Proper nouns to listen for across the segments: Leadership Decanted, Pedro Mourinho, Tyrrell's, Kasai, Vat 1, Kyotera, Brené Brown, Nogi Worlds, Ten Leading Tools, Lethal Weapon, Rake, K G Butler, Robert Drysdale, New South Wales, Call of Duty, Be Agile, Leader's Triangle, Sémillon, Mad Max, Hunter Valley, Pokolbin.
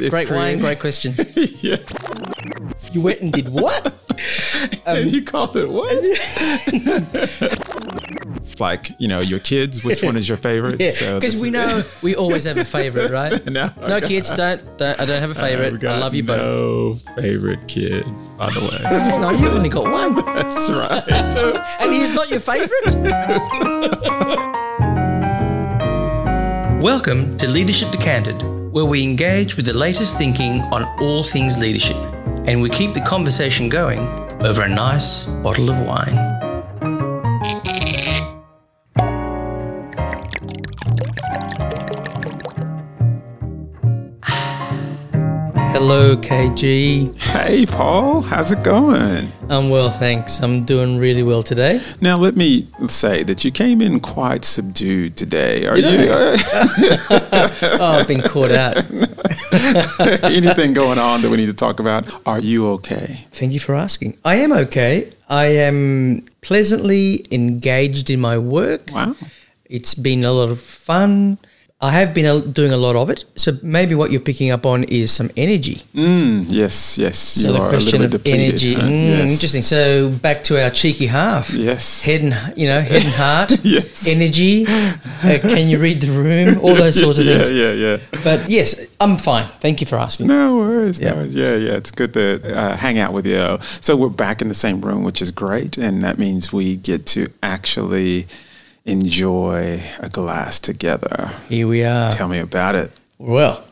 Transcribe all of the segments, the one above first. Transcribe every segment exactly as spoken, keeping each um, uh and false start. it's, it's great creative. Wayne, great question. Yeah. You went and did what? Um, and you called it what? Like, you know, your kids, which one is your favorite? Because yeah. so we know we always have a favorite, right? No, no okay. kids, don't, don't. I don't have a favorite. I love you no both. No favorite kid, by the way. Hang on, you've only got one. That's right. And he's not your favorite? Welcome to Leadership Decanted, where we engage with the latest thinking on all things leadership, and we keep the conversation going over a nice bottle of wine. Hello, K G. Hey, Paul. How's it going? I'm well, thanks. I'm doing really well today. Now, let me say that you came in quite subdued today. Are you? you? Oh, I've been caught out. Anything going on that we need to talk about? Are you okay? Thank you for asking. I am okay. I am pleasantly engaged in my work. Wow. It's been a lot of fun. I have been doing a lot of it, so maybe what you're picking up on is some energy. Mm, yes, yes. So you the are question of depleted, energy, huh? mm, yes. Interesting. So back to our cheeky half. Yes. Head and you know head and heart. Yes. Energy. Uh, can you read the room? All those sorts of yeah, things. Yeah, yeah, yeah. But yes, I'm fine. Thank you for asking. No worries. Yeah, no worries. yeah, yeah. It's good to uh, hang out with you. So we're back in the same room, which is great, and that means we get to actually enjoy a glass together. Here we are. Tell me about it. Well,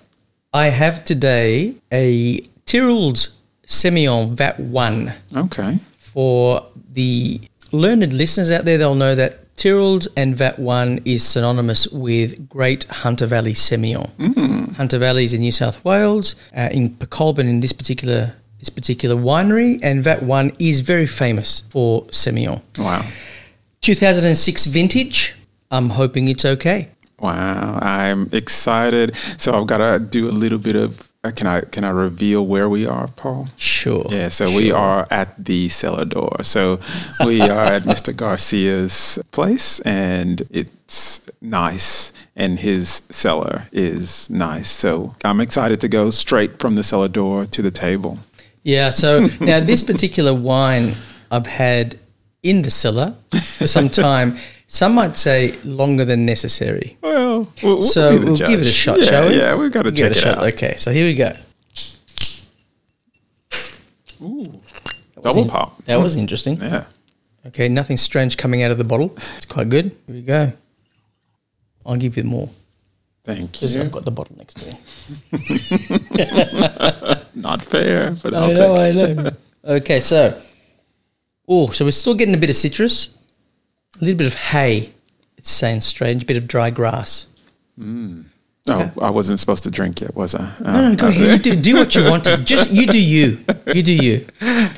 I have today a Tyrrell's Sémillon Vat one. Okay. For the learned listeners out there, they'll know that Tyrrell's and Vat one is synonymous with Great Hunter Valley Sémillon. Mm. Hunter Valley is in New South Wales, uh, in Pokolbin in this particular this particular winery, and Vat one is very famous for Sémillon. Wow. two thousand six vintage. I'm hoping it's okay. Wow, I'm excited. So I've got to do a little bit of, uh, can I can I reveal where we are, Paul? Sure. Yeah, so sure. We are at the cellar door. So we are at Mister Garcia's place, and it's nice, and his cellar is nice. So I'm excited to go straight from the cellar door to the table. Yeah, so now this particular wine I've had in the cellar for some time. Some might say longer than necessary. Well, we'll so we'll judge. Give it a shot, yeah, shall we? Yeah, we've got to give check it, a it shot. Out. Okay, so here we go. Ooh, double in- pop. That was interesting. Yeah. Okay, nothing strange coming out of the bottle. It's quite good. Here we go. I'll give you more. Thank because you. Because I've got the bottle next to me. Not fair, but I I'll know, take it. I know. Okay, so. Oh, so we're still getting a bit of citrus, a little bit of hay. It's saying strange, a bit of dry grass. Mm. Okay. Oh, I wasn't supposed to drink yet, was I? No, no, um, go ahead. You do, do what you want to. Just you do you. You do you.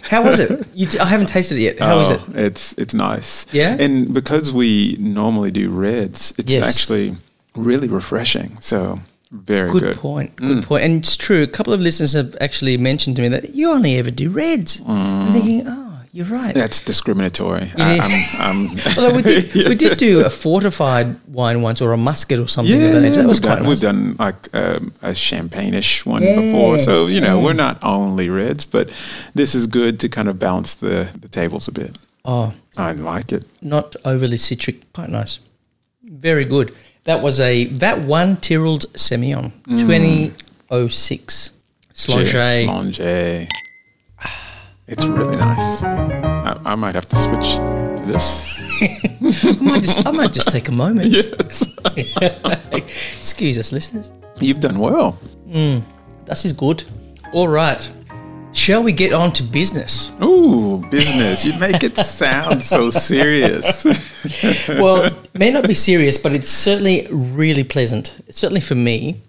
How was it? You do, I haven't tasted it yet. How oh, is it? It's it's nice. Yeah? And because we normally do reds, it's yes. actually really refreshing. So very good. Good point. Good mm. point. And it's true. A couple of listeners have actually mentioned to me that you only ever do reds. Mm. I'm thinking, oh. You're right. That's discriminatory. Yeah. I, I'm, I'm Although we did, yeah. we did do a fortified wine once, or a muscat or something. Yeah, that, that was quite done, nice. We've done like um, a champagne-ish one yeah. before. So, you know, yeah. we're not only reds, but this is good to kind of balance the, the tables a bit. Oh. I like it. Not overly citric. Quite nice. Very good. That was a Vat one Tyrrell's Sémillon, mm. twenty oh six. Slangé. Slangé. It's really nice. I, I might have to switch to this. I, might just, I might just take a moment. Yes. Excuse us, listeners. You've done well. Mm, this is good. All right. Shall we get on to business? Ooh, business. You make it sound so serious. Well, it may not be serious, but it's certainly really pleasant, certainly for me.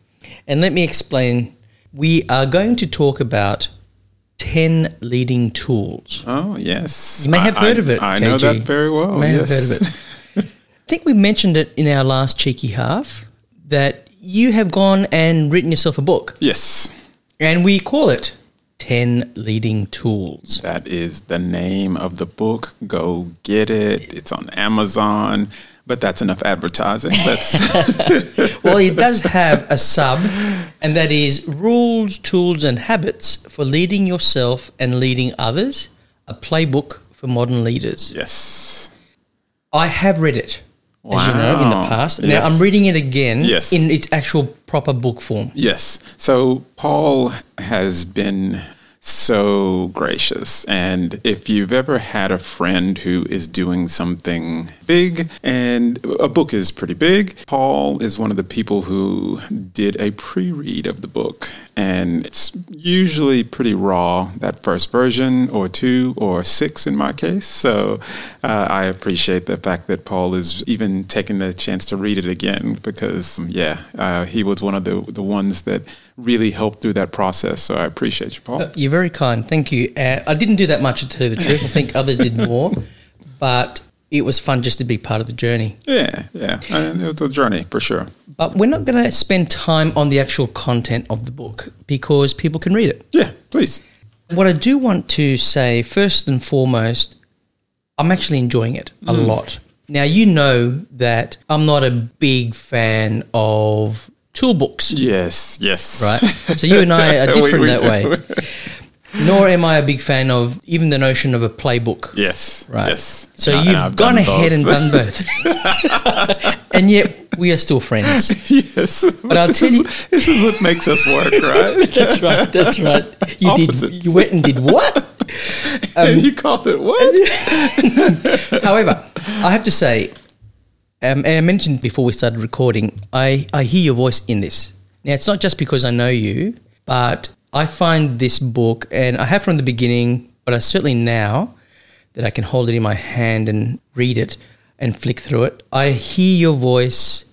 And let me explain. We are going to talk about Ten Leading Tools. Oh, yes. You may have I, heard of it, I, I K G. Know that very well, you may yes. have heard of it. I think we mentioned it in our last Cheeky Half that you have gone and written yourself a book. Yes. And we call it Ten Leading Tools. That is the name of the book. Go get it. It's on Amazon. But that's enough advertising. That's well, he does have a sub, and that is rules, tools, and habits for leading yourself and leading others, a playbook for modern leaders. Yes. I have read it, wow. as you know, in the past. Now, yes. I'm reading it again yes. in its actual proper book form. Yes. So Paul has been so gracious, and if you've ever had a friend who is doing something big, and a book is pretty big, Paul is one of the people who did a pre-read of the book, and it's usually pretty raw, that first version or two or six in my case. So uh, I appreciate the fact that Paul is even taking the chance to read it again, because yeah uh, he was one of the, the ones that really helped through that process. So I appreciate you, Paul. Uh, you're very kind. Thank you. Uh, I didn't do that much, to tell you the truth. I think others did more, but it was fun just to be part of the journey. Yeah, yeah. I mean, it was a journey for sure. But we're not going to spend time on the actual content of the book because people can read it. Yeah, please. What I do want to say first and foremost, I'm actually enjoying it a mm. lot. Now, you know that I'm not a big fan of tool books. Yes, yes. Right? So you and I are different we, we, that way. Nor am I a big fan of even the notion of a playbook. Yes, right. Yes. So no, you've gone ahead and done both. And yet we are still friends. Yes. But, but I'll tell is, you. This is what makes us work, right? That's right, that's right. You Opposites. did. You went and did what? Um, and you called it what? However, I have to say, Um, and I mentioned before we started recording, I, I hear your voice in this. Now, it's not just because I know you, but I find this book, and I have from the beginning, but I certainly now that I can hold it in my hand and read it and flick through it, I hear your voice.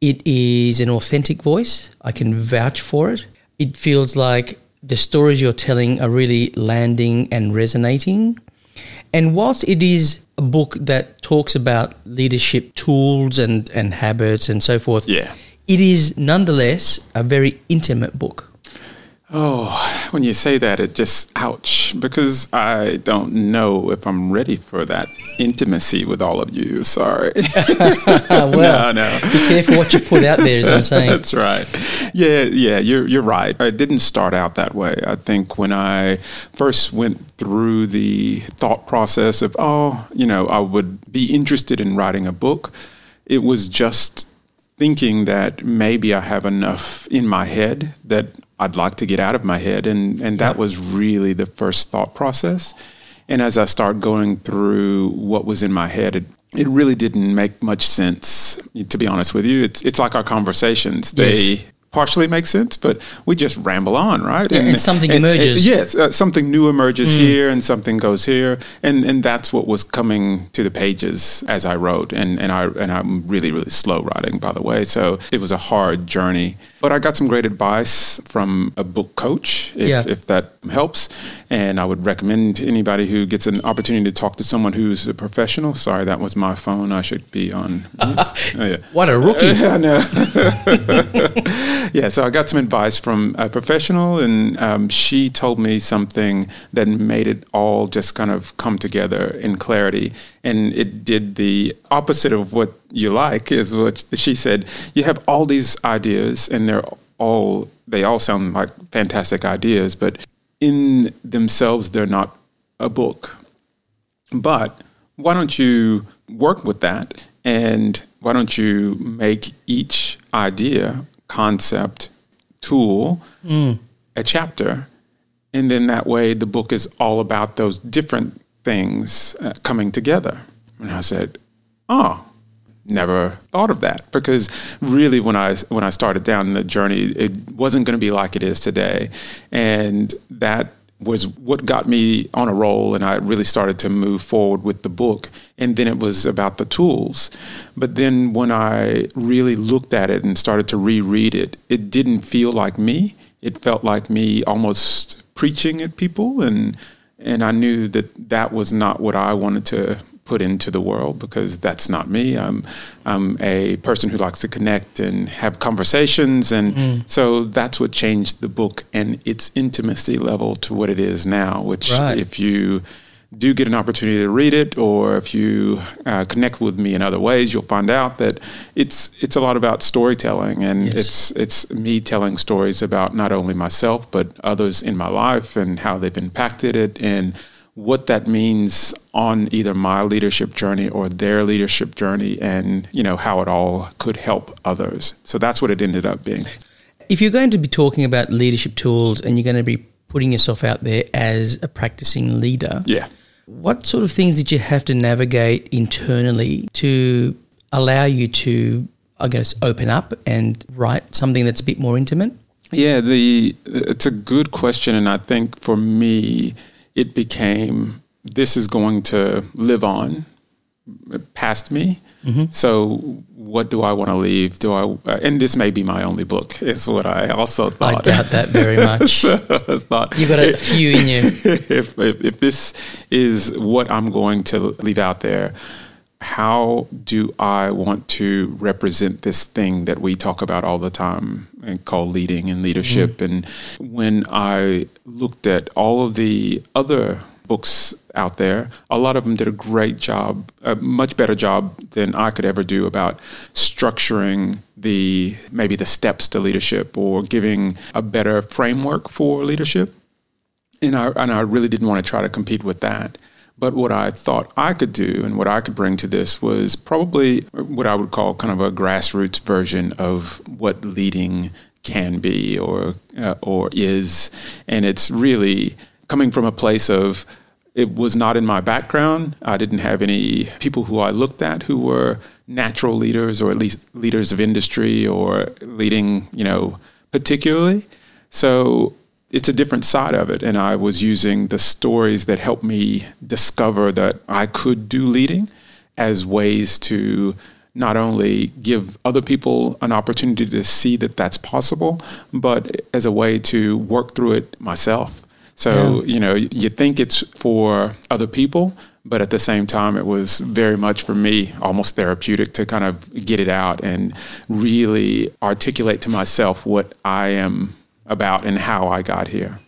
It is an authentic voice. I can vouch for it. It feels like the stories you're telling are really landing and resonating. And whilst it is a book that talks about leadership tools and, and habits and so forth, yeah. it is nonetheless a very intimate book. Oh, when you say that, it just, ouch, because I don't know if I'm ready for that intimacy with all of you. Sorry. well, no, no. Be careful what you put out there, is what I'm saying. That's right. Yeah, yeah, you're, you're right. I didn't start out that way. I think when I first went through the thought process of, oh, you know, I would be interested in writing a book, it was just thinking that maybe I have enough in my head that I'd like to get out of my head. And, and that was really the first thought process. And as I start going through what was in my head, it, it really didn't make much sense, to be honest with you. It's it's like our conversations. They yes. partially make sense, but we just ramble on, right? Yeah, and, and something and, emerges. And, yes, uh, something new emerges mm. here and something goes here. And and that's what was coming to the pages as I wrote. And, and, I, and I'm really, really slow writing, by the way. So it was a hard journey. But I got some great advice from a book coach, if, yeah. if that helps. And I would recommend anybody who gets an opportunity to talk to someone who's a professional. Sorry, that was my phone. I should be on mute. Uh, oh, yeah. What a rookie. Uh, I know. Yeah, so I got some advice from a professional, and um, she told me something that made it all just kind of come together in clarity. And it did the opposite of what you like, is what she said. You have all these ideas, and they're all they all sound like fantastic ideas, but in themselves they're not a book. But why don't you work with that, and why don't you make each idea, concept, tool mm. a chapter, and then that way the book is all about those different things uh, coming together. And I said, oh, never thought of that, because really when I when I started down the journey, it wasn't going to be like it is today. And that was what got me on a roll, and I really started to move forward with the book. And then it was about the tools. But then when I really looked at it and started to reread it, it didn't feel like me. It felt like me almost preaching at people, and and I knew that that was not what I wanted to put into the world, because that's not me. I'm I'm a person who likes to connect and have conversations, and mm. so that's what changed the book and its intimacy level to what it is now, which right. if you do get an opportunity to read it, or if you uh, connect with me in other ways, you'll find out that it's it's a lot about storytelling, and yes. it's it's me telling stories about not only myself but others in my life and how they've impacted it and what that means on either my leadership journey or their leadership journey, and you know how it all could help others. So that's what it ended up being. If you're going to be talking about leadership tools and you're going to be putting yourself out there as a practicing leader. Yeah. What sort of things did you have to navigate internally to allow you to, I guess, open up and write something that's a bit more intimate? Yeah, the it's a good question. And I think for me, it became, this is going to live on past me. Mm-hmm. So what do I want to leave? Do I, and this may be my only book, is what I also thought. I doubt that very much. So I thought, you've got a few in you. If, if, if this is what I'm going to leave out there, how do I want to represent this thing that we talk about all the time and call leading and leadership? Mm-hmm. And when I looked at all of the other books out there, a lot of them did a great job, a much better job than I could ever do about structuring the maybe the steps to leadership or giving a better framework for leadership. And I, and I really didn't want to try to compete with that. But what I thought I could do and what I could bring to this was probably what I would call kind of a grassroots version of what leading can be or uh, or is. And it's really coming from a place of, it was not in my background. I didn't have any people who I looked at who were natural leaders, or at least leaders of industry or leading, you know, particularly. So it's a different side of it. And I was using the stories that helped me discover that I could do leading as ways to not only give other people an opportunity to see that that's possible, but as a way to work through it myself. So, yeah. you know, you think it's for other people, but at the same time, it was very much for me, almost therapeutic to kind of get it out and really articulate to myself what I am about and how I got here.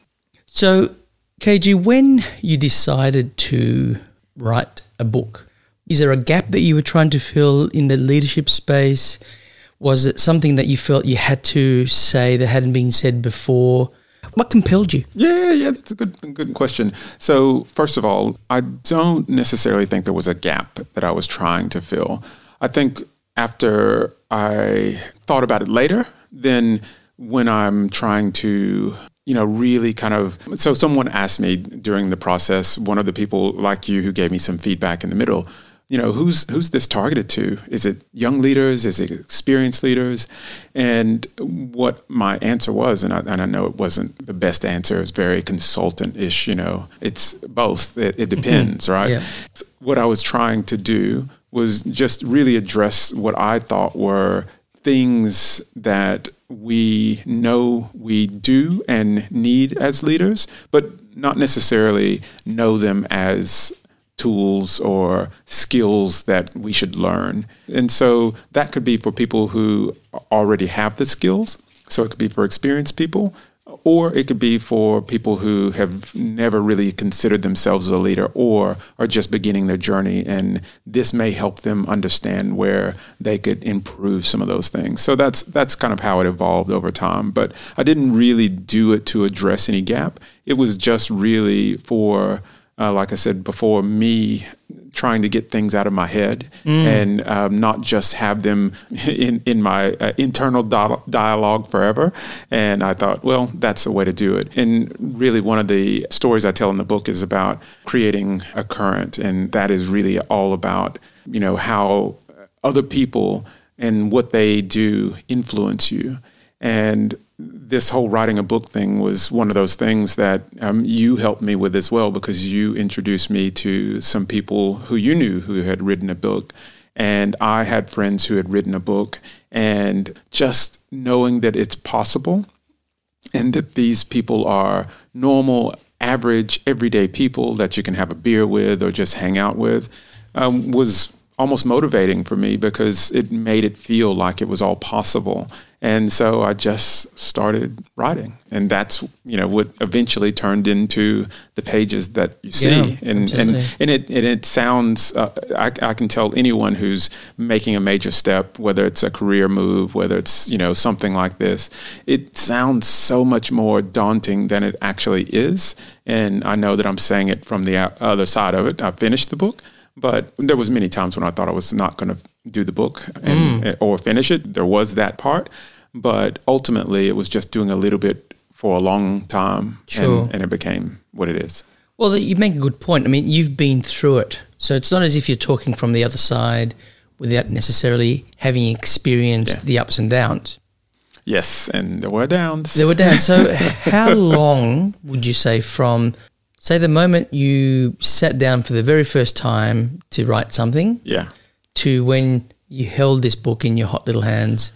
So, K G, when you decided to write a book, is there a gap that you were trying to fill in the leadership space? Was it something that you felt you had to say that hadn't been said before? What compelled you? Yeah, yeah, that's a good good question. So first of all, I don't necessarily think there was a gap that I was trying to fill. I think after I thought about it later, then when I'm trying to, you know, really kind of, so someone asked me during the process, one of the people like you who gave me some feedback in the middle, you know, who's who's this targeted to? Is it young leaders? Is it experienced leaders? And what my answer was, and I, and I know it wasn't the best answer, it's very consultant-ish, you know, it's both. It, it depends, mm-hmm. right? Yeah. What I was trying to do was just really address what I thought were things that we know we do and need as leaders, but not necessarily know them as tools or skills that we should learn. And so that could be for people who already have the skills. So it could be for experienced people, or it could be for people who have never really considered themselves a leader or are just beginning their journey. And this may help them understand where they could improve some of those things. So that's that's kind of how it evolved over time. But I didn't really do it to address any gap. It was just really for Uh, like I said before, me trying to get things out of my head mm. and um, not just have them in, in my uh, internal di- dialogue forever. And I thought, well, that's the way to do it. And really one of the stories I tell in the book is about creating a current. And that is really all about, you know, how other people and what they do influence you. And this whole writing a book thing was one of those things that um, you helped me with as well, because you introduced me to some people who you knew who had written a book. And I had friends who had written a book, and just knowing that it's possible and that these people are normal, average, everyday people that you can have a beer with or just hang out with um, was almost motivating for me because it made it feel like it was all possible. And so I just started writing, and that's, you know, what eventually turned into the pages that you see. Yeah, and, and and it and it sounds, uh, I, I can tell anyone who's making a major step, whether it's a career move, whether it's, you know, something like this, it sounds so much more daunting than it actually is. And I know that I'm saying it from the other side of it. I finished the book. But there was many times when I thought I was not going to do the book and, mm. or finish it. There was that part. But ultimately, it was just doing a little bit for a long time. Sure. and, and it became what it is. Well, you make a good point. I mean, you've been through it. So it's not as if you're talking from the other side without necessarily having experienced yeah. the ups and downs. Yes, and there were downs. There were downs. So how long would you say from... Say the moment you sat down for the very first time to write something yeah. to when you held this book in your hot little hands,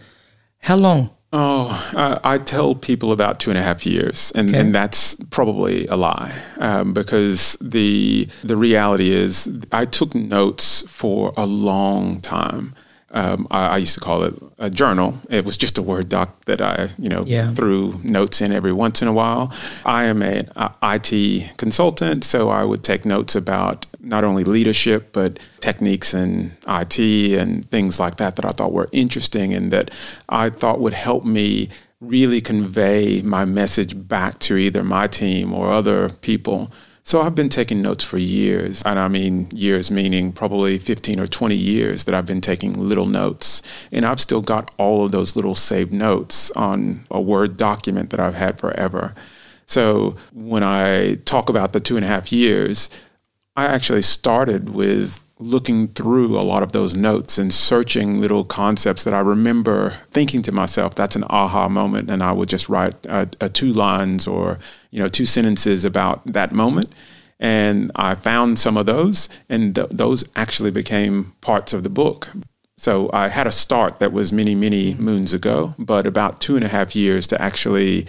how long? Oh, uh, I tell people about two and a half years, and, okay. and that's probably a lie um, because the the reality is I took notes for a long time. Um, I, I used to call it a journal. It was just a Word doc that I, you know, yeah. threw notes in every once in a while. I am an I T consultant, so I would take notes about not only leadership, but techniques in I T and things like that that I thought were interesting and that I thought would help me really convey my message back to either my team or other people. So I've been taking notes for years, and I mean years meaning probably fifteen or twenty years that I've been taking little notes, and I've still got all of those little saved notes on a Word document that I've had forever. So when I talk about the two and a half years, I actually started with looking through a lot of those notes and searching little concepts that I remember thinking to myself, that's an aha moment, and I would just write a, a two lines or you know, two sentences about that moment. And I found some of those, and th- those actually became parts of the book. So I had a start that was many, many moons ago, but about two and a half years to actually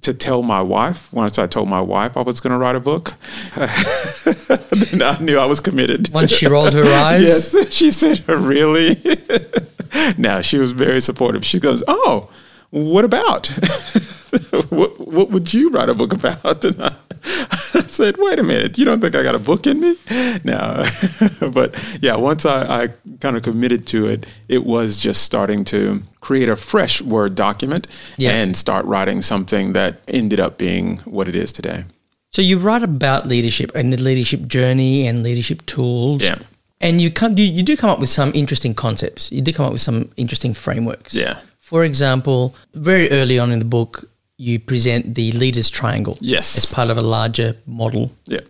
to tell my wife. Once I told my wife I was going to write a book, then I knew I was committed. Once she rolled her eyes? Yes, she said, really? Now, she was very supportive. She goes, oh, what about? what, what would you write a book about? And I, I said, wait a minute, you don't think I got a book in me? No. But yeah, once I, I kind of committed to it, it was just starting to create a fresh Word document yeah. and start writing something that ended up being what it is today. So you write about leadership and the leadership journey and leadership tools. Yeah. And you, come, you, you do come up with some interesting concepts. You do come up with some interesting frameworks. Yeah. For example, very early on in the book, you present the Leader's Triangle yes. as part of a larger model. Yeah.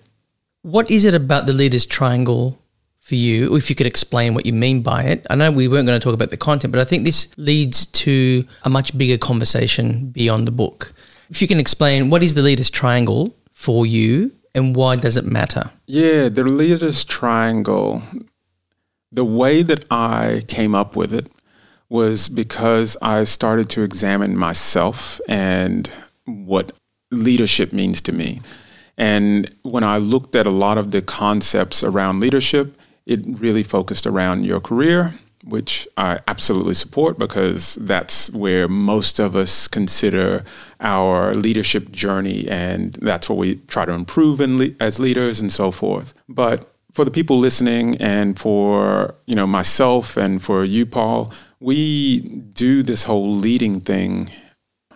What is it about the Leader's Triangle for you, if you could explain what you mean by it? I know we weren't going to talk about the content, but I think this leads to a much bigger conversation beyond the book. If you can explain, what is the Leader's Triangle for you and why does it matter? Yeah, the Leader's Triangle, the way that I came up with it, was because I started to examine myself and what leadership means to me. And when I looked at a lot of the concepts around leadership, it really focused around your career, which I absolutely support because that's where most of us consider our leadership journey, and that's what we try to improve in le- as leaders and so forth. But for the people listening and for, you know, myself and for you, Paul, we do this whole leading thing,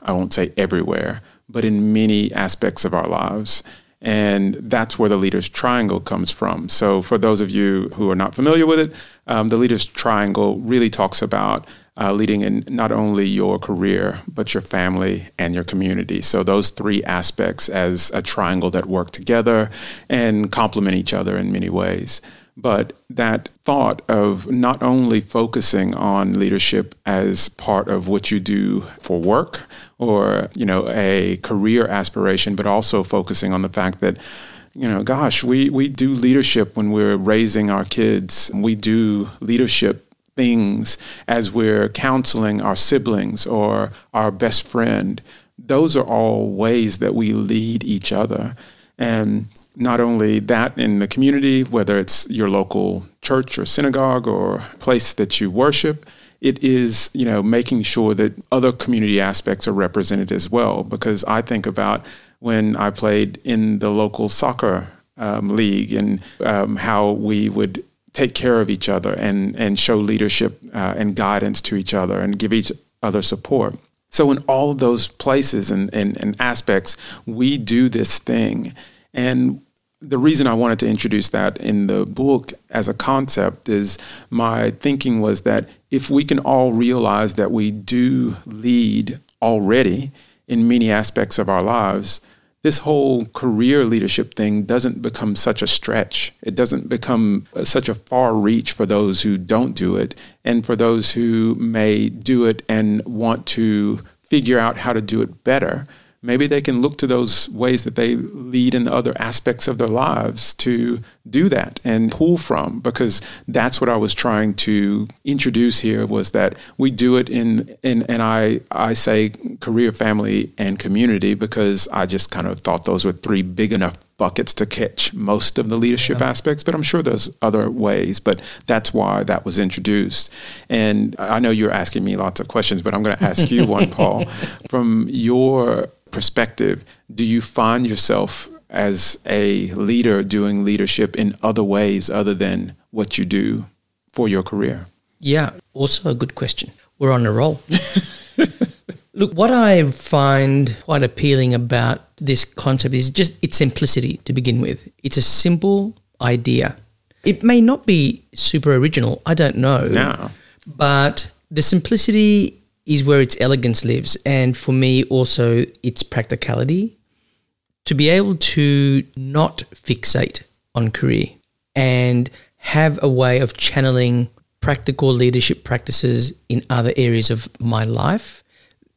I won't say everywhere, but in many aspects of our lives. And that's where the Leader's Triangle comes from. So for those of you who are not familiar with it, um, the Leader's Triangle really talks about uh, leading in not only your career, but your family and your community. So those three aspects as a triangle that work together and complement each other in many ways. But that thought of not only focusing on leadership as part of what you do for work or, you know, a career aspiration, but also focusing on the fact that, you know, gosh, we, we do leadership when we're raising our kids. We do leadership things as we're counseling our siblings or our best friend. Those are all ways that we lead each other. And not only that in the community, whether it's your local church or synagogue or place that you worship. It is, you know, making sure that other community aspects are represented as well. Because I think about when I played in the local soccer um, league and um, how we would take care of each other and, and show leadership uh, and guidance to each other and give each other support. So in all of those places and, and, and aspects, we do this thing. And the reason I wanted to introduce that in the book as a concept is my thinking was that if we can all realize that we do lead already in many aspects of our lives, this whole career leadership thing doesn't become such a stretch. It doesn't become such a far reach for those who don't do it and for those who may do it and want to figure out how to do it better. Maybe they can look to those ways that they lead in other aspects of their lives to do that and pull from, because that's what I was trying to introduce here, was that we do it in, in and I, I say career, family, and community, because I just kind of thought those were three big enough buckets to catch most of the leadership yeah. aspects, but I'm sure there's other ways, but that's why that was introduced. And I know you're asking me lots of questions, but I'm going to ask you one, Paul. From your perspective, do you find yourself as a leader doing leadership in other ways other than what you do for your career? Yeah, also a good question. We're on a roll. Look, what I find quite appealing about this concept is just its simplicity to begin with. It's a simple idea. It may not be super original, I don't know. No. But the simplicity is where its elegance lives, and for me also its practicality, to be able to not fixate on career and have a way of channeling practical leadership practices in other areas of my life.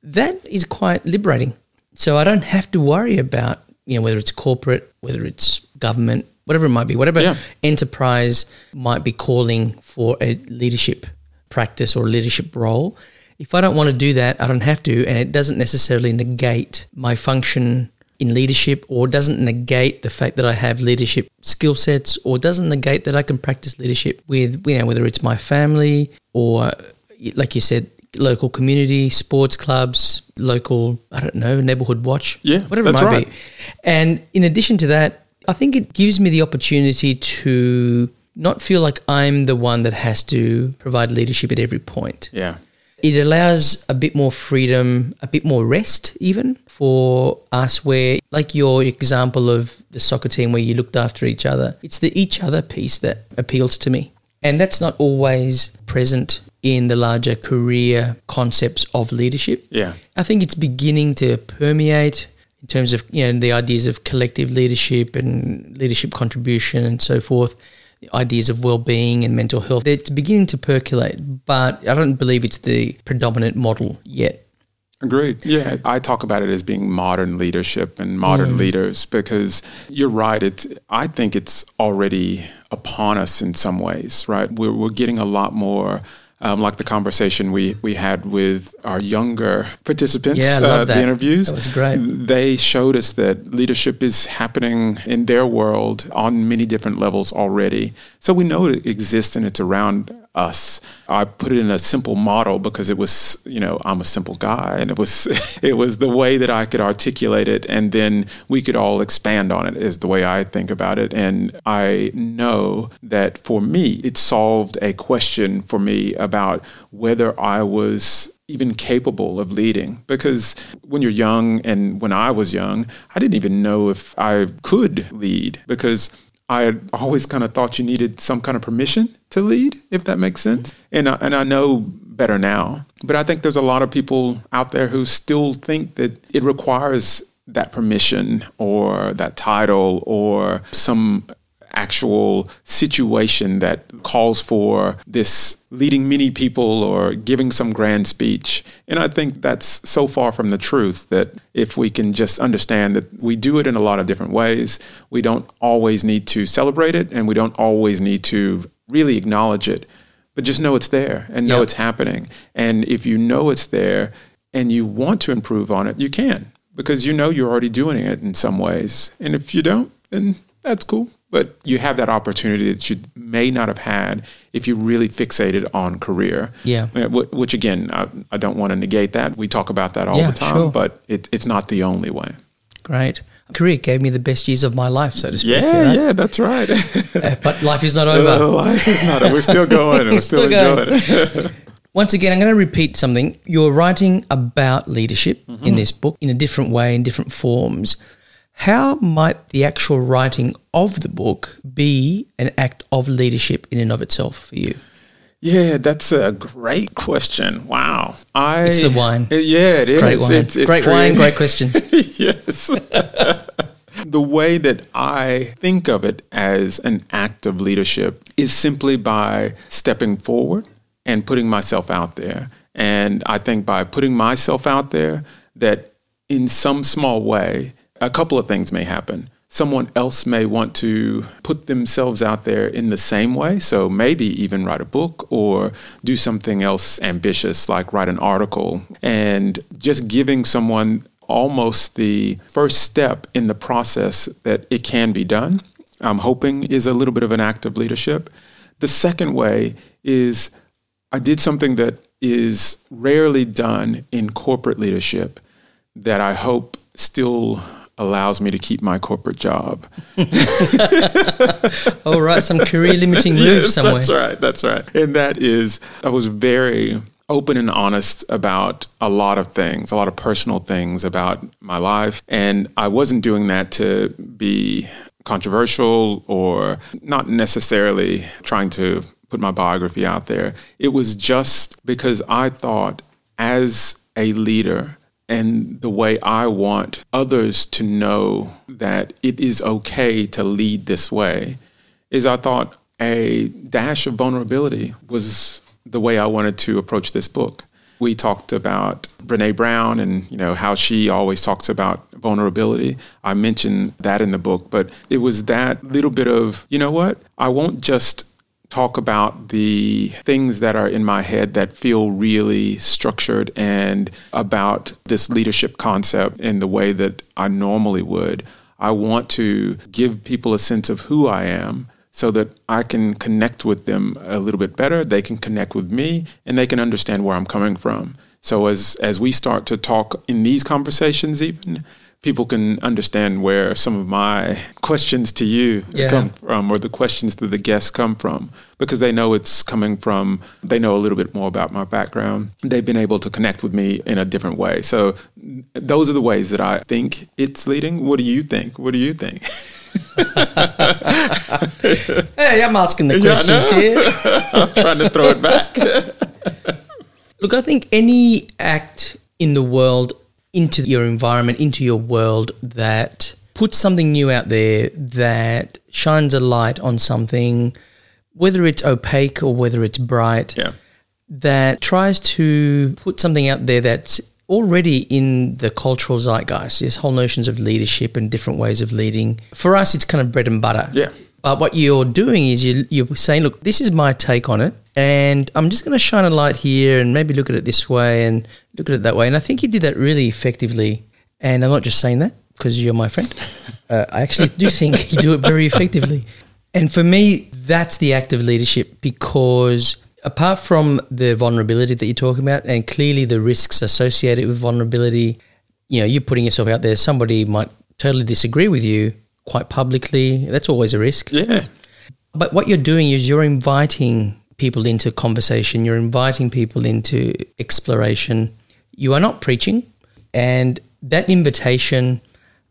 That is quite liberating. So I don't have to worry about, you know, whether it's corporate, whether it's government, whatever it might be, whatever yeah. enterprise might be calling for a leadership practice or leadership role. If I don't want to do that, I don't have to, and it doesn't necessarily negate my function in leadership, or doesn't negate the fact that I have leadership skill sets, or doesn't negate that I can practice leadership with, you know, whether it's my family or, like you said, local community, sports clubs, local, I don't know, neighborhood watch, yeah, whatever it might right. be. And in addition to that, I think it gives me the opportunity to not feel like I'm the one that has to provide leadership at every point. Yeah. It allows a bit more freedom, a bit more rest even for us, where, like your example of the soccer team where you looked after each other, it's the each other piece that appeals to me. And that's not always present in the larger career concepts of leadership. Yeah. I think it's beginning to permeate in terms of, you know, the ideas of collective leadership and leadership contribution and so forth. Ideas of well-being and mental health, it's beginning to percolate, but I don't believe it's the predominant model yet. Agreed. Yeah, I talk about it as being modern leadership and modern mm. leaders, because you're right. It's, I think it's already upon us in some ways, right? We're, we're getting a lot more, um, like the conversation we, we had with our younger participants, yeah, I love uh, that. The interviews. That was great. They showed us that leadership is happening in their world on many different levels already. So we know it exists and it's around us. I put it in a simple model because it was, you know, I'm a simple guy, and it was it was the way that I could articulate it, and then we could all expand on it is the way I think about it. And I know that for me, it solved a question for me about whether I was even capable of leading. Because when you're young, and when I was young, I didn't even know if I could lead, because I had always kind of thought you needed some kind of permission to lead, if that makes sense. And I, and I know better now, but I think there's a lot of people out there who still think that it requires that permission or that title or some actual situation that calls for this leading many people or giving some grand speech. And I think that's so far from the truth, that if we can just understand that we do it in a lot of different ways, we don't always need to celebrate it, and we don't always need to really acknowledge it, but just know it's there and know yep. it's happening. And if you know it's there and you want to improve on it, you can, because you know you're already doing it in some ways. And if you don't, then that's cool. But you have that opportunity that you may not have had if you really fixated on career. Yeah. Which, again, I, I don't want to negate that. We talk about that all yeah, the time, sure. but it, it's not the only way. Great. Career gave me the best years of my life, so to speak. Yeah, right? yeah, that's right. uh, but life is not over. Uh, life is not over. We're still going and we're still, still enjoying it. Once again, I'm going to repeat something. You're writing about leadership mm-hmm. in this book in a different way, in different forms. How might the actual writing of the book be an act of leadership in and of itself for you? Yeah, that's a great question. Wow. I, it's the wine. It, yeah, it it's is. Great wine. It's, it's great, great wine, great questions. Yes. The way that I think of it as an act of leadership is simply by stepping forward and putting myself out there. And I think by putting myself out there, that in some small way, a couple of things may happen. Someone else may want to put themselves out there in the same way. So maybe even write a book or do something else ambitious, like write an article. And just giving someone almost the first step in the process that it can be done, I'm hoping is a little bit of an act of leadership. The second way is I did something that is rarely done in corporate leadership that I hope still allows me to keep my corporate job. All right, some career-limiting move yes, somewhere. That's right, that's right. And that is, I was very open and honest about a lot of things, a lot of personal things about my life. And I wasn't doing that to be controversial or not necessarily trying to put my biography out there. It was just because I thought as a leader, and the way I want others to know that it is okay to lead this way is I thought a dash of vulnerability was the way I wanted to approach this book. We talked about Brené Brown and, you know, how she always talks about vulnerability. I mentioned that in the book, but it was that little bit of, you know what, I won't just talk about the things that are in my head that feel really structured and about this leadership concept in the way that I normally would. I want to give people a sense of who I am so that I can connect with them a little bit better. They can connect with me and they can understand where I'm coming from. So as, as we start to talk in these conversations even, people can understand where some of my questions to you yeah. come from or the questions to the guests come from because they know it's coming from, they know a little bit more about my background. They've been able to connect with me in a different way. So those are the ways that I think it's leading. What do you think? What do you think? Hey, I'm asking the questions yeah, here. I'm trying to throw it back. Look, I think any act in the world into your environment, into your world that puts something new out there, that shines a light on something, whether it's opaque or whether it's bright, yeah. that tries to put something out there that's already in the cultural zeitgeist, this whole notions of leadership and different ways of leading. For us, it's kind of bread and butter. Yeah. But what you're doing is you, you're saying, look, this is my take on it. And I'm just going to shine a light here and maybe look at it this way and look at it that way. And I think you did that really effectively. And I'm not just saying that because you're my friend. Uh, I actually do think you do it very effectively. And for me, that's the act of leadership because apart from the vulnerability that you're talking about and clearly the risks associated with vulnerability, you know, you're putting yourself out there. Somebody might totally disagree with you quite publicly. That's always a risk. Yeah. But what you're doing is you're inviting people into conversation, you're inviting people into exploration. You are not preaching, and that invitation,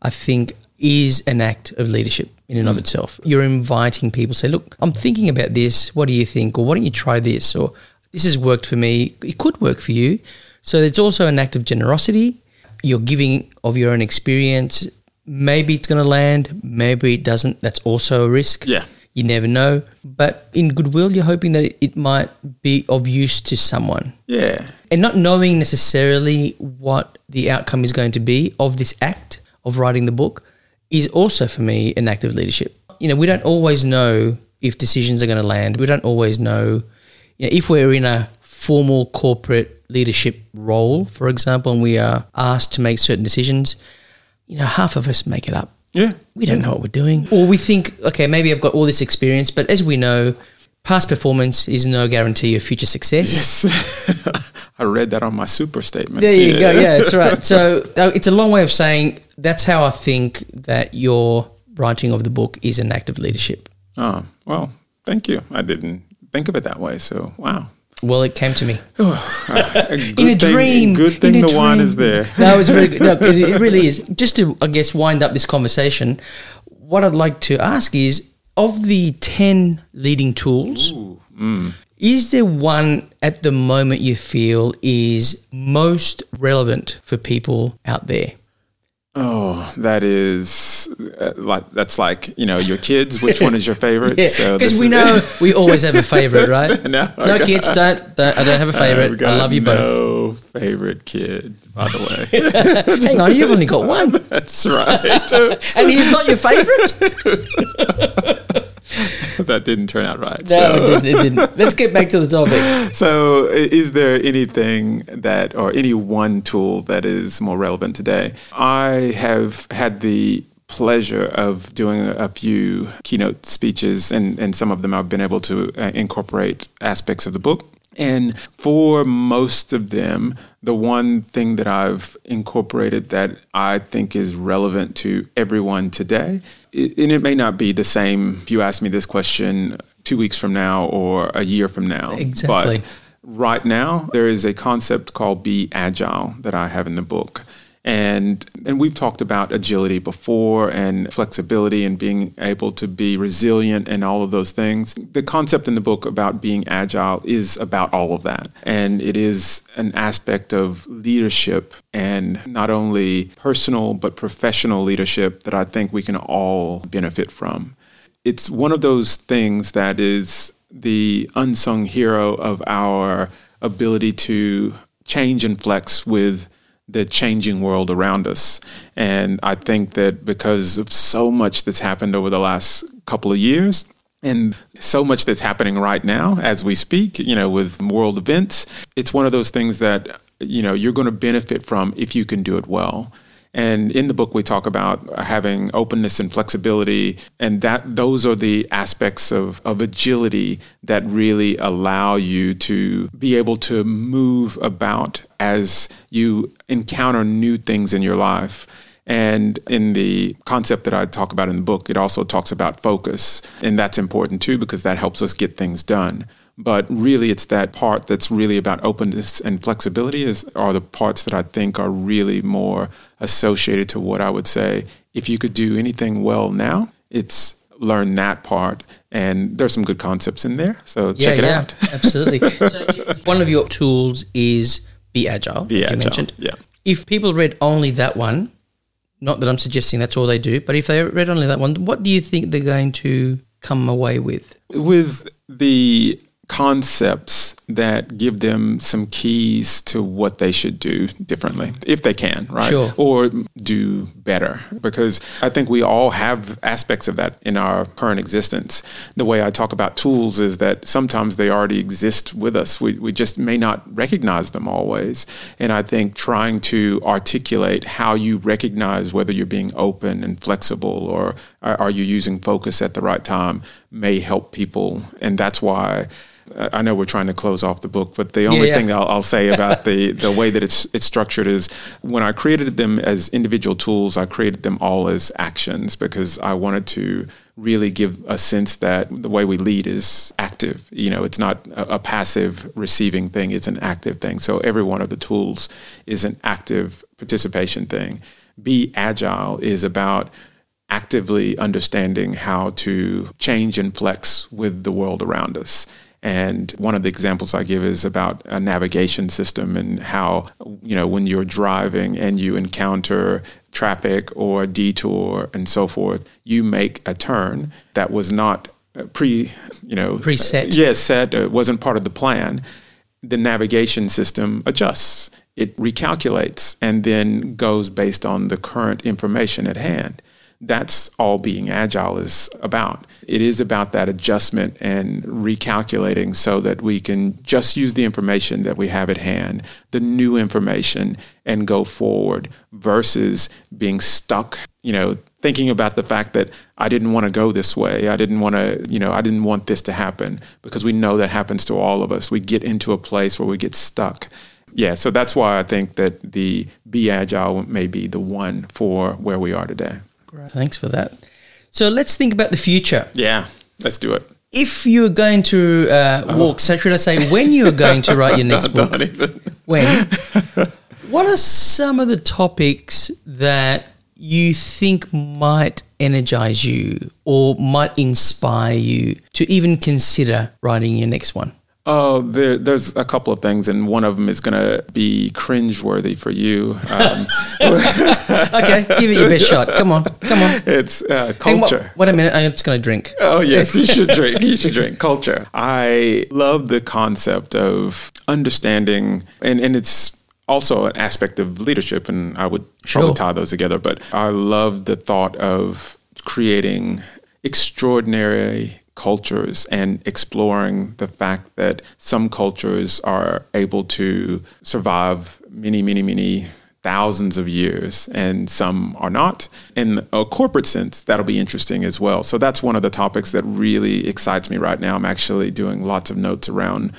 I think, is an act of leadership in and mm. of itself. You're inviting people to say, look, I'm thinking about this, what do you think? Or why don't you try this? Or this has worked for me, it could work for you. So it's also an act of generosity. You're giving of your own experience. Maybe it's going to land, maybe it doesn't. That's also a risk. Yeah. You never know. But in goodwill, you're hoping that it might be of use to someone. Yeah. And not knowing necessarily what the outcome is going to be of this act of writing the book is also, for me, an act of leadership. You know, we don't always know if decisions are going to land. We don't always know, you know, if we're in a formal corporate leadership role, for example, and we are asked to make certain decisions, you know, half of us make it up. Yeah. We don't know what we're doing. Or we think, okay, maybe I've got all this experience, but as we know, past performance is no guarantee of future success. Yes. I read that on my super statement. There you yeah. go. Yeah, that's right. So uh, it's a long way of saying that's how I think that your writing of the book is an act of leadership. Oh, well, thank you. I didn't think of it that way. So, wow. Well, it came to me. Oh, a good in a thing, dream. Good thing in a the dream. Wine is there. No, it was really good. No, it, it really is. Just to, I guess, wind up this conversation, what I'd like to ask is, of the ten leading tools, Ooh, mm. is there one at the moment you feel is most relevant for people out there? Oh, that is uh, like that's like you know your kids. Which one is your favorite? Because yeah. so we know we always have a favorite, right? no, no okay. kids don't, don't. I don't have a favorite. I love you no both. No favorite kid, by the way. Hang on, you've only got one. That's right, and he's not your favorite. That didn't turn out right. No, so. it, didn't, it didn't. Let's get back to the topic. So, is there anything that, or any one tool that is more relevant today? I have had the pleasure of doing a few keynote speeches, and, and some of them I've been able to uh, incorporate aspects of the book. And for most of them, the one thing that I've incorporated that I think is relevant to everyone today, and it may not be the same if you ask me this question two weeks from now or a year from now. Exactly. But right now, there is a concept called Be Agile that I have in the book. And and we've talked about agility before and flexibility and being able to be resilient and all of those things. The concept in the book about being agile is about all of that. And it is an aspect of leadership, and not only personal but professional leadership, that I think we can all benefit from. It's one of those things that is the unsung hero of our ability to change and flex with the changing world around us. And I think that because of so much that's happened over the last couple of years, and so much that's happening right now as we speak, you know, with world events, it's one of those things that, you know, you're going to benefit from if you can do it well. And in the book, we talk about having openness and flexibility, and that those are the aspects of, of agility that really allow you to be able to move about as you encounter new things in your life. And in the concept that I talk about in the book, it also talks about focus, and that's important too, because that helps us get things done. But really, it's that part that's really about openness and flexibility is are the parts that I think are really more associated to what I would say. If you could do anything well now, it's learn that part. And there's some good concepts in there. So yeah, check it yeah, out. Absolutely. So one of your tools is Be Agile, Be Agile, you mentioned. Yeah. If people read only that one, not that I'm suggesting that's all they do, but if they read only that one, what do you think they're going to come away with? With the concepts that give them some keys to what they should do differently, if they can, right? Sure. Or do better, because I think we all have aspects of that in our current existence. The way I talk about tools is that sometimes they already exist with us. We, we just may not recognize them always. And I think trying to articulate how you recognize whether you're being open and flexible, or are you using focus at the right time, may help people. And that's why I know we're trying to close off the book, but the only yeah, yeah. thing I'll, I'll say about the, the way that it's it's structured is when I created them as individual tools, I created them all as actions, because I wanted to really give a sense that the way we lead is active. You know, it's not a, a passive receiving thing. It's an active thing. So every one of the tools is an active participation thing. Be Agile is about actively understanding how to change and flex with the world around us. And one of the examples I give is about a navigation system, and how, you know, when you're driving and you encounter traffic or a detour and so forth, you make a turn that was not pre, you know, preset. Uh, yes, yeah, set. It wasn't part of the plan. The navigation system adjusts. It recalculates and then goes based on the current information at hand. that's all being agile is about. It is about that adjustment and recalculating so that we can just use the information that we have at hand, the new information, and go forward versus being stuck, you know, thinking about the fact that I didn't want to go this way. I didn't want to, you know, I didn't want this to happen, because we know that happens to all of us. We get into a place where we get stuck. Yeah, so that's why I think that the Be Agile may be the one for where we are today. Great. Thanks for that. So let's think about the future. Yeah, let's do it. If you're going to uh, oh. walk, so should I say when you're going to write your next no, book? Not even. When? What are some of the topics that you think might energize you or might inspire you to even consider writing your next one? Oh, there, there's a couple of things, and one of them is going to be cringeworthy for you. Um, okay, give it your best shot. Come on, come on. It's uh, culture. Hey, wait, wait a minute, I'm just going to drink. Oh, yes, you should drink. You should drink. Culture. I love the concept of understanding, and, and it's also an aspect of leadership, and I would sure. probably tie those together, but I love the thought of creating extraordinary cultures and exploring the fact that some cultures are able to survive many, many, many thousands of years and some are not. In a corporate sense, that'll be interesting as well. So that's one of the topics that really excites me right now. I'm actually doing lots of notes around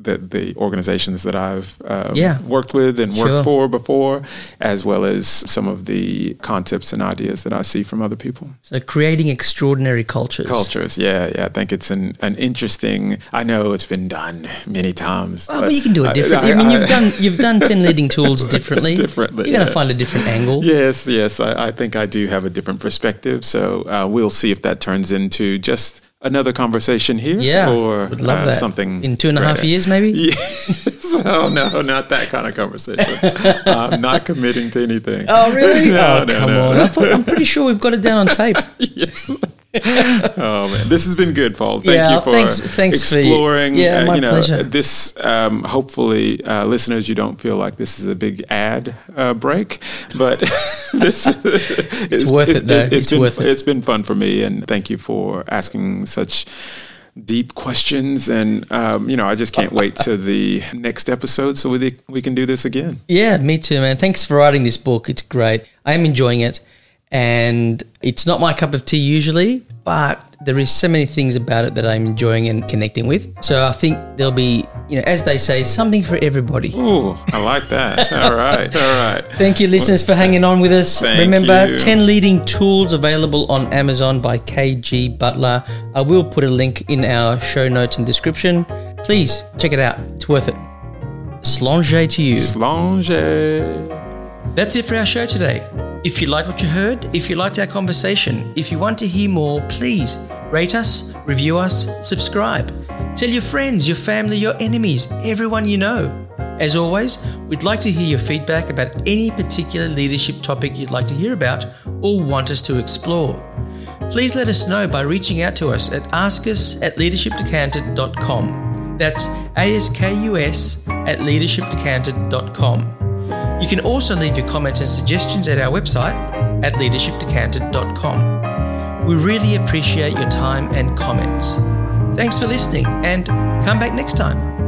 the, the organizations that I've um, yeah. worked with and worked sure. for before, as well as some of the concepts and ideas that I see from other people. So creating extraordinary cultures. Cultures, yeah, yeah. I think it's an, an interesting, I know it's been done many times. Oh, but you can do it differently. I, I, I mean, you've I, done you've done ten leading tools differently. differently. You're yeah. going to find a different angle. Yes, yes. I, I think I do have a different perspective. So uh, we'll see if that turns into just another conversation here, yeah, or would love uh, that. something in two and a greater. half years, maybe. Yeah. So no, not that kind of conversation. I'm not committing to anything. Oh, really? No, oh, no, come no. on. I thought, I'm pretty sure we've got it down on tape. Yes. Oh man, this has been good, Paul. Thank yeah, you for thanks, thanks exploring. For you. Yeah, uh, my you know, pleasure. This um, hopefully, uh, listeners, you don't feel like this is a big ad uh, break, but this it's, it's worth it's, it. Though. It's, it's, it's been, worth it. It's been fun for me, and thank you for asking such deep questions. And um, you know, I just can't wait to the next episode so we we can do this again. Yeah, me too, man. Thanks for writing this book. It's great. I am enjoying it. And it's not my cup of tea usually, but there is so many things about it that I'm enjoying and connecting with. So I think there'll be, you know, as they say, something for everybody. Ooh, I like that. All right, all right. Thank you, listeners, for hanging on with us. Thank Remember, you. ten Leading Tools, available on Amazon by K G Butler. I will put a link in our show notes and description. Please check it out. It's worth it. Slange to you. Slange. That's it for our show today. If you liked what you heard, if you liked our conversation, if you want to hear more, please rate us, review us, subscribe. Tell your friends, your family, your enemies, everyone you know. As always, we'd like to hear your feedback about any particular leadership topic you'd like to hear about or want us to explore. Please let us know by reaching out to us at askus at leadership decanted dot com. That's A S K U S at leadership decanted dot com. You can also leave your comments and suggestions at our website at leadership decanted dot com. We really appreciate your time and comments. Thanks for listening, and come back next time.